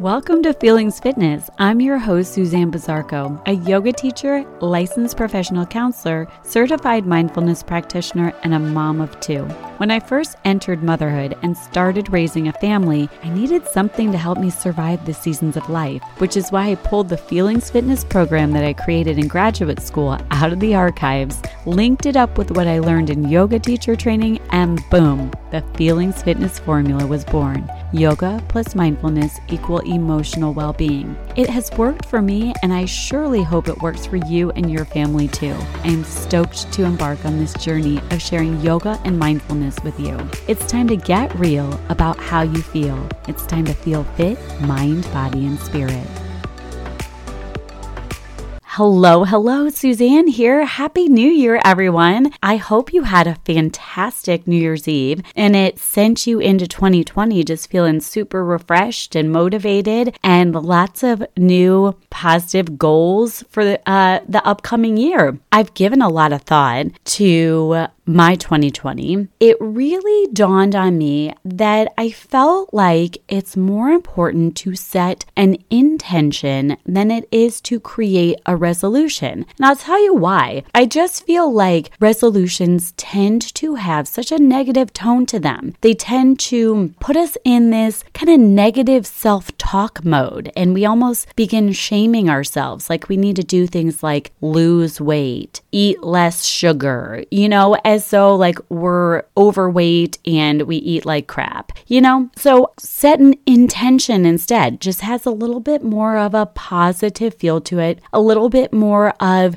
Welcome to Feelings Fitness. I'm your host, Suzanne Bazarko, a yoga teacher, licensed professional counselor, certified mindfulness practitioner, and a mom of two. When I first entered motherhood and started raising a family, I needed something to help me survive the seasons of life, which is why I pulled the Feelings Fitness program that I created in graduate school out of the archives, linked it up with what I learned in yoga teacher training, and boom, the Feelings Fitness formula was born. Yoga plus mindfulness equal emotional well-being. It has worked for me, and I surely hope it works for you and your family too. I am stoked to embark on this journey of sharing yoga and mindfulness with you. It's time to get real about how you feel. It's time to feel fit, mind, body, and spirit. Hello, Suzanne here. Happy New Year, everyone. I hope you had a fantastic New Year's Eve and it sent you into 2020 just feeling super refreshed and motivated and lots of new positive goals for the upcoming year. I've given a lot of thought to my 2020. It really dawned on me that I felt like it's more important to set an intention than it is to create a resolution. And I'll tell you why. I just feel like resolutions tend to have such a negative tone to them. They tend to put us in this kind of negative self-talk mode, and we almost begin shaming ourselves. Like we need to do things like lose weight, eat less sugar, as though like we're overweight and we eat like crap, So set an intention instead. Just has a little bit more of a positive feel to it, a little bit more of,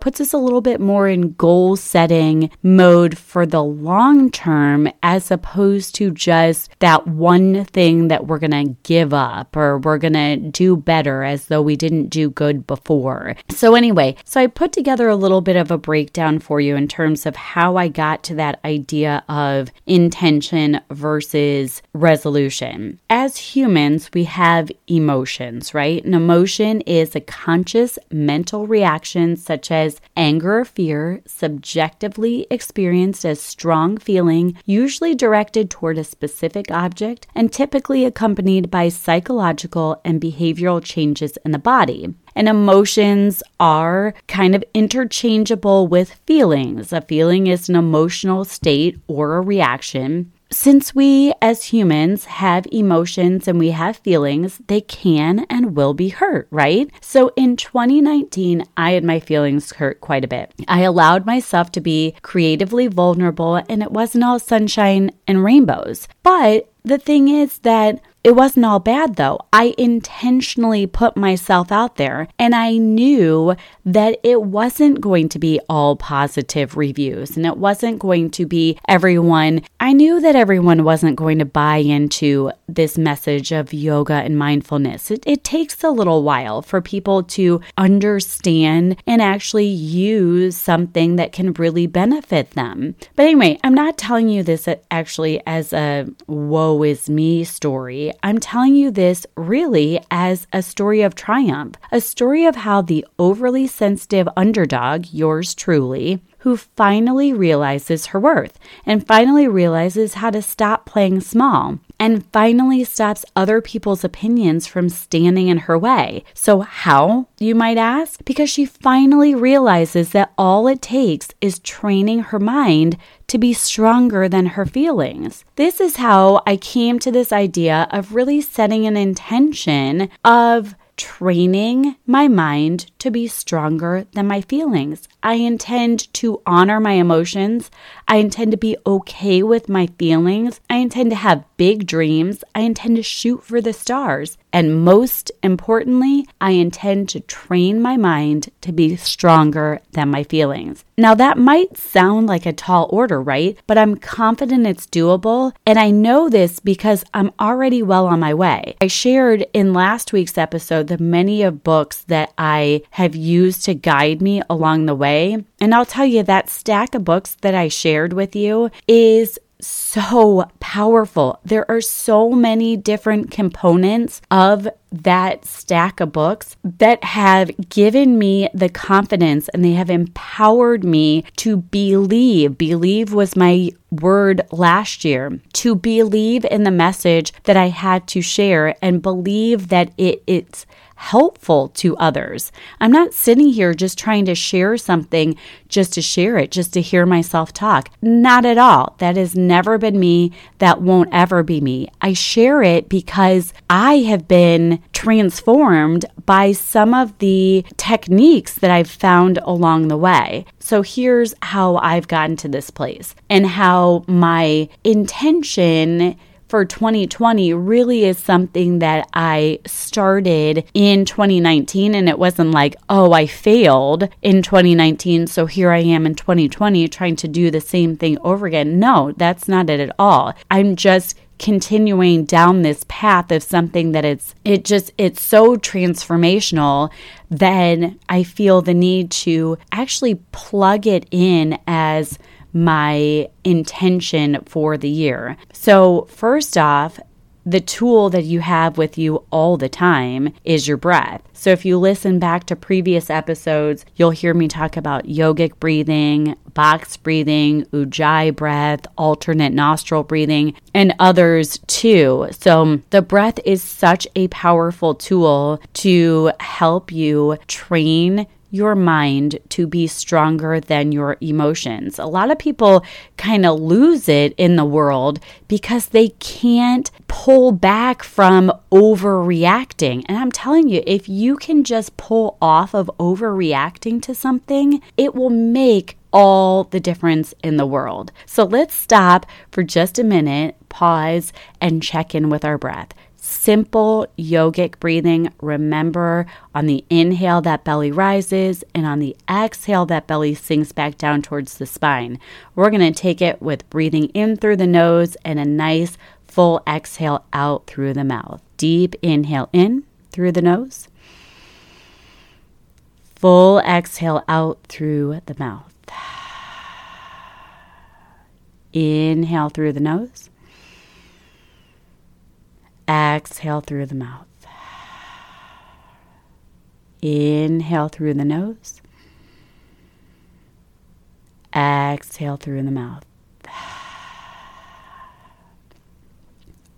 puts us a little bit more in goal setting mode for the long term as opposed to just that one thing that we're going to give up or we're going to do better as though we didn't do good before. So I put together a little bit of a breakdown for you in terms of how I got to that idea of intention versus resolution. As humans, we have emotions, right? An emotion is a conscious mental reaction such as anger or fear, subjectively experienced as strong feeling, usually directed toward a specific object, and typically accompanied by psychological and behavioral changes in the body. And emotions are kind of interchangeable with feelings. A feeling is an emotional state or a reaction. Since we as humans have emotions and we have feelings, they can and will be hurt, right? So in 2019, I had my feelings hurt quite a bit. I allowed myself to be creatively vulnerable, and it wasn't all sunshine and rainbows. But the thing is that it wasn't all bad though. I intentionally put myself out there, and I knew that it wasn't going to be all positive reviews, and it wasn't going to be everyone. I knew that everyone wasn't going to buy into this message of yoga and mindfulness. It takes a little while for people to understand and actually use something that can really benefit them. But anyway, I'm not telling you this actually as a woe is me story. I'm telling you this really as a story of triumph, a story of how the overly sensitive underdog, yours truly, who finally realizes her worth and finally realizes how to stop playing small and finally stops other people's opinions from standing in her way. So how, you might ask? Because she finally realizes that all it takes is training her mind to be stronger than her feelings. This is how I came to this idea of really setting an intention of training my mind to be stronger than my feelings. I intend to honor my emotions. I intend to be okay with my feelings. I intend to have big dreams. I intend to shoot for the stars. And most importantly, I intend to train my mind to be stronger than my feelings. Now that might sound like a tall order, right? But I'm confident it's doable. And I know this because I'm already well on my way. I shared in last week's episode the many of books that I have used to guide me along the way. And I'll tell you that stack of books that I shared with you is so powerful. There are so many different components of that stack of books that have given me the confidence, and they have empowered me to believe. Believe was my word last year, to believe in the message that I had to share and believe that it's helpful to others. I'm not sitting here just trying to share something just to share it, just to hear myself talk. Not at all. That has never been me. That won't ever be me. I share it because I have been transformed by some of the techniques that I've found along the way. So here's how I've gotten to this place and how my intention for 2020 really is something that I started in 2019, and it wasn't like, oh, I failed in 2019, so here I am in 2020 trying to do the same thing over again. No, that's not it at all. I'm just continuing down this path of something that it's so transformational, then I feel the need to actually plug it in as my intention for the year. So first off, the tool that you have with you all the time is your breath. So if you listen back to previous episodes, you'll hear me talk about yogic breathing, box breathing, ujjayi breath, alternate nostril breathing, and others too. So the breath is such a powerful tool to help you train your mind to be stronger than your emotions. A lot of people kind of lose it in the world because they can't pull back from overreacting. And I'm telling you, if you can just pull off of overreacting to something, it will make all the difference in the world. So let's stop for just a minute, pause, and check in with our breath. Simple yogic breathing. Remember, on the inhale, that belly rises, and on the exhale, that belly sinks back down towards the spine. We're going to take it with breathing in through the nose and a nice full exhale out through the mouth. Deep inhale in through the nose. Full exhale out through the mouth. Inhale through the nose. Exhale through the mouth. Inhale through the nose. Exhale through the mouth.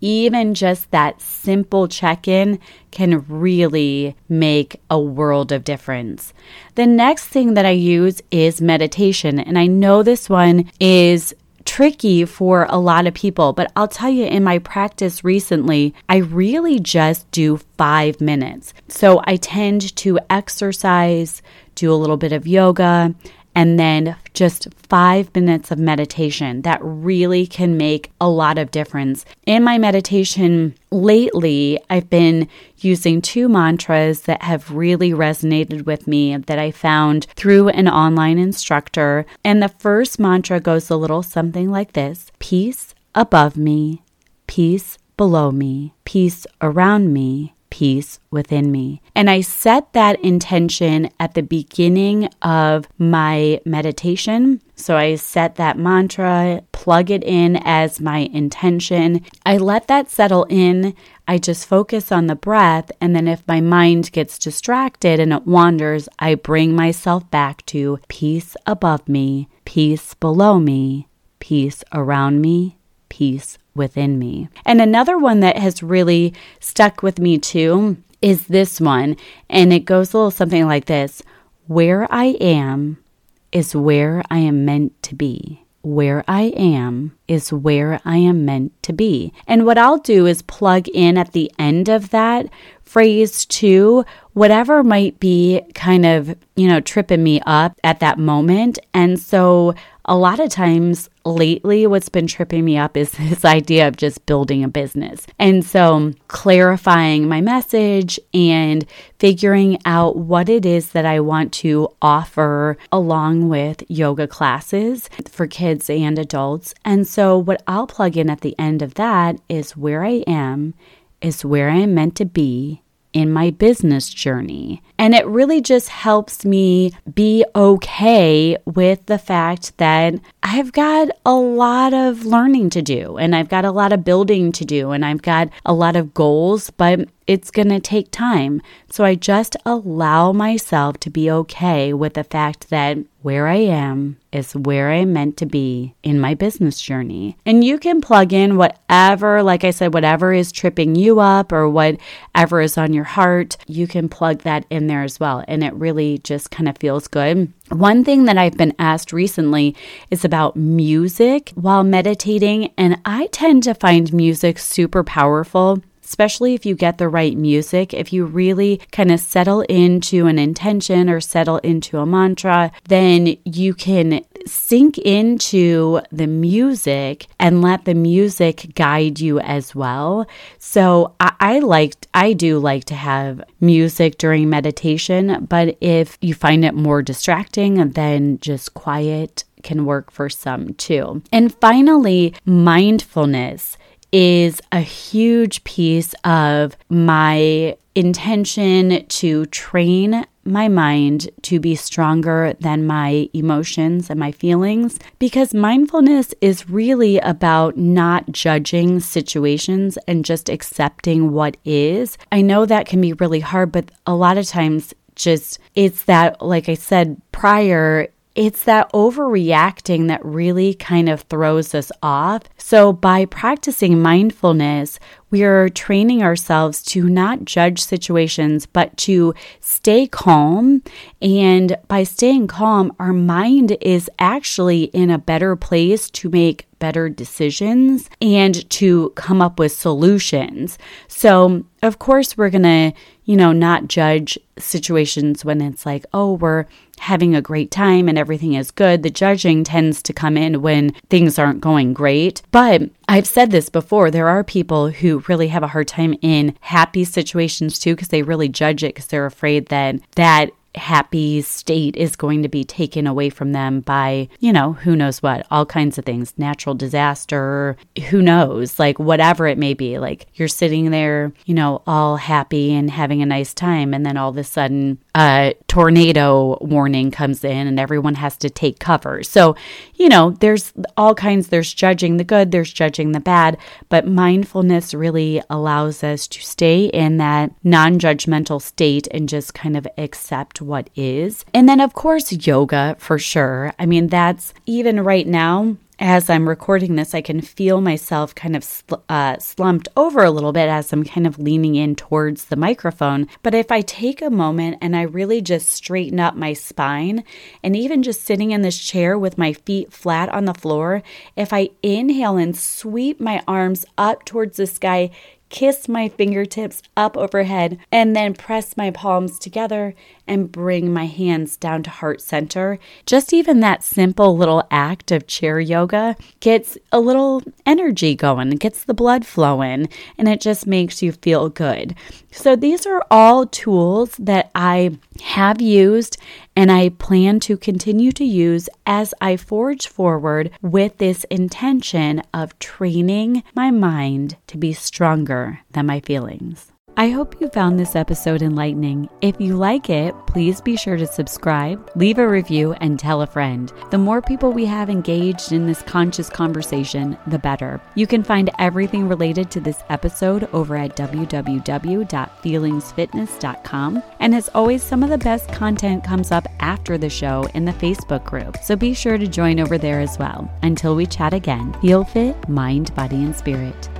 Even just that simple check-in can really make a world of difference. The next thing that I use is meditation, and I know this one is tricky for a lot of people, but I'll tell you, in my practice recently, I really just do 5 minutes. So I tend to exercise, do a little bit of yoga, and then just 5 minutes of meditation. That really can make a lot of difference. In my meditation lately, I've been using 2 mantras that have really resonated with me that I found through an online instructor. And the first mantra goes a little something like this: peace above me, peace below me, peace around me, peace within me. And I set that intention at the beginning of my meditation. So I set that mantra, plug it in as my intention. I let that settle in. I just focus on the breath. And then if my mind gets distracted and it wanders, I bring myself back to peace above me, peace below me, peace around me, peace within me. And another one that has really stuck with me too is this one. And it goes a little something like this: where I am is where I am meant to be. Where I am is where I am meant to be. And what I'll do is plug in at the end of that phrase to whatever might be kind of, tripping me up at that moment. And so a lot of times lately, what's been tripping me up is this idea of just building a business. And so clarifying my message and figuring out what it is that I want to offer along with yoga classes for kids and adults. And so what I'll plug in at the end of that is where I am is where I am meant to be in my business journey. And it really just helps me be okay with the fact that I've got a lot of learning to do, and I've got a lot of building to do, and I've got a lot of goals, but it's going to take time. So I just allow myself to be okay with the fact that where I am is where I'm meant to be in my business journey. And you can plug in whatever, like I said, whatever is tripping you up or whatever is on your heart, you can plug that in there as well. And it really just kind of feels good. One thing that I've been asked recently is about music while meditating. And I tend to find music super powerful, especially if you get the right music. If you really kind of settle into an intention or settle into a mantra, then you can sink into the music and let the music guide you as well. So I do like to have music during meditation, but if you find it more distracting, then just quiet can work for some too. And finally, mindfulness is a huge piece of my intention to train my mind to be stronger than my emotions and my feelings, because mindfulness is really about not judging situations and just accepting what is. I know that can be really hard, but a lot of times just it's that, like I said prior, it's that overreacting that really kind of throws us off. So by practicing mindfulness, we are training ourselves to not judge situations, but to stay calm. And by staying calm, our mind is actually in a better place to make better decisions and to come up with solutions. So of course, we're going to, not judge situations when it's like, oh, we're having a great time and everything is good. The judging tends to come in when things aren't going great. But I've said this before, there are people who really have a hard time in happy situations too, because they really judge it because they're afraid that happy state is going to be taken away from them by, who knows what, all kinds of things, natural disaster, who knows, like whatever it may be. Like you're sitting there, all happy and having a nice time, and then all of a sudden a tornado warning comes in and everyone has to take cover. So, there's all kinds, there's judging the good, there's judging the bad, but mindfulness really allows us to stay in that non-judgmental state and just kind of accept what is. And then of course, yoga for sure. I mean, that's even right now, as I'm recording this, I can feel myself kind of slumped over a little bit as I'm kind of leaning in towards the microphone. But if I take a moment and I really just straighten up my spine, and even just sitting in this chair with my feet flat on the floor, if I inhale and sweep my arms up towards the sky, kiss my fingertips up overhead, and then press my palms together and bring my hands down to heart center. Just even that simple little act of chair yoga gets a little energy going, it gets the blood flowing, and it just makes you feel good. So these are all tools that I have used and I plan to continue to use as I forge forward with this intention of training my mind to be stronger than my feelings. I hope you found this episode enlightening. If you like it, please be sure to subscribe, leave a review, and tell a friend. The more people we have engaged in this conscious conversation, the better. You can find everything related to this episode over at www.feelingsfitness.com. And as always, some of the best content comes up after the show in the Facebook group, so be sure to join over there as well. Until we chat again, feel fit, mind, body, and spirit.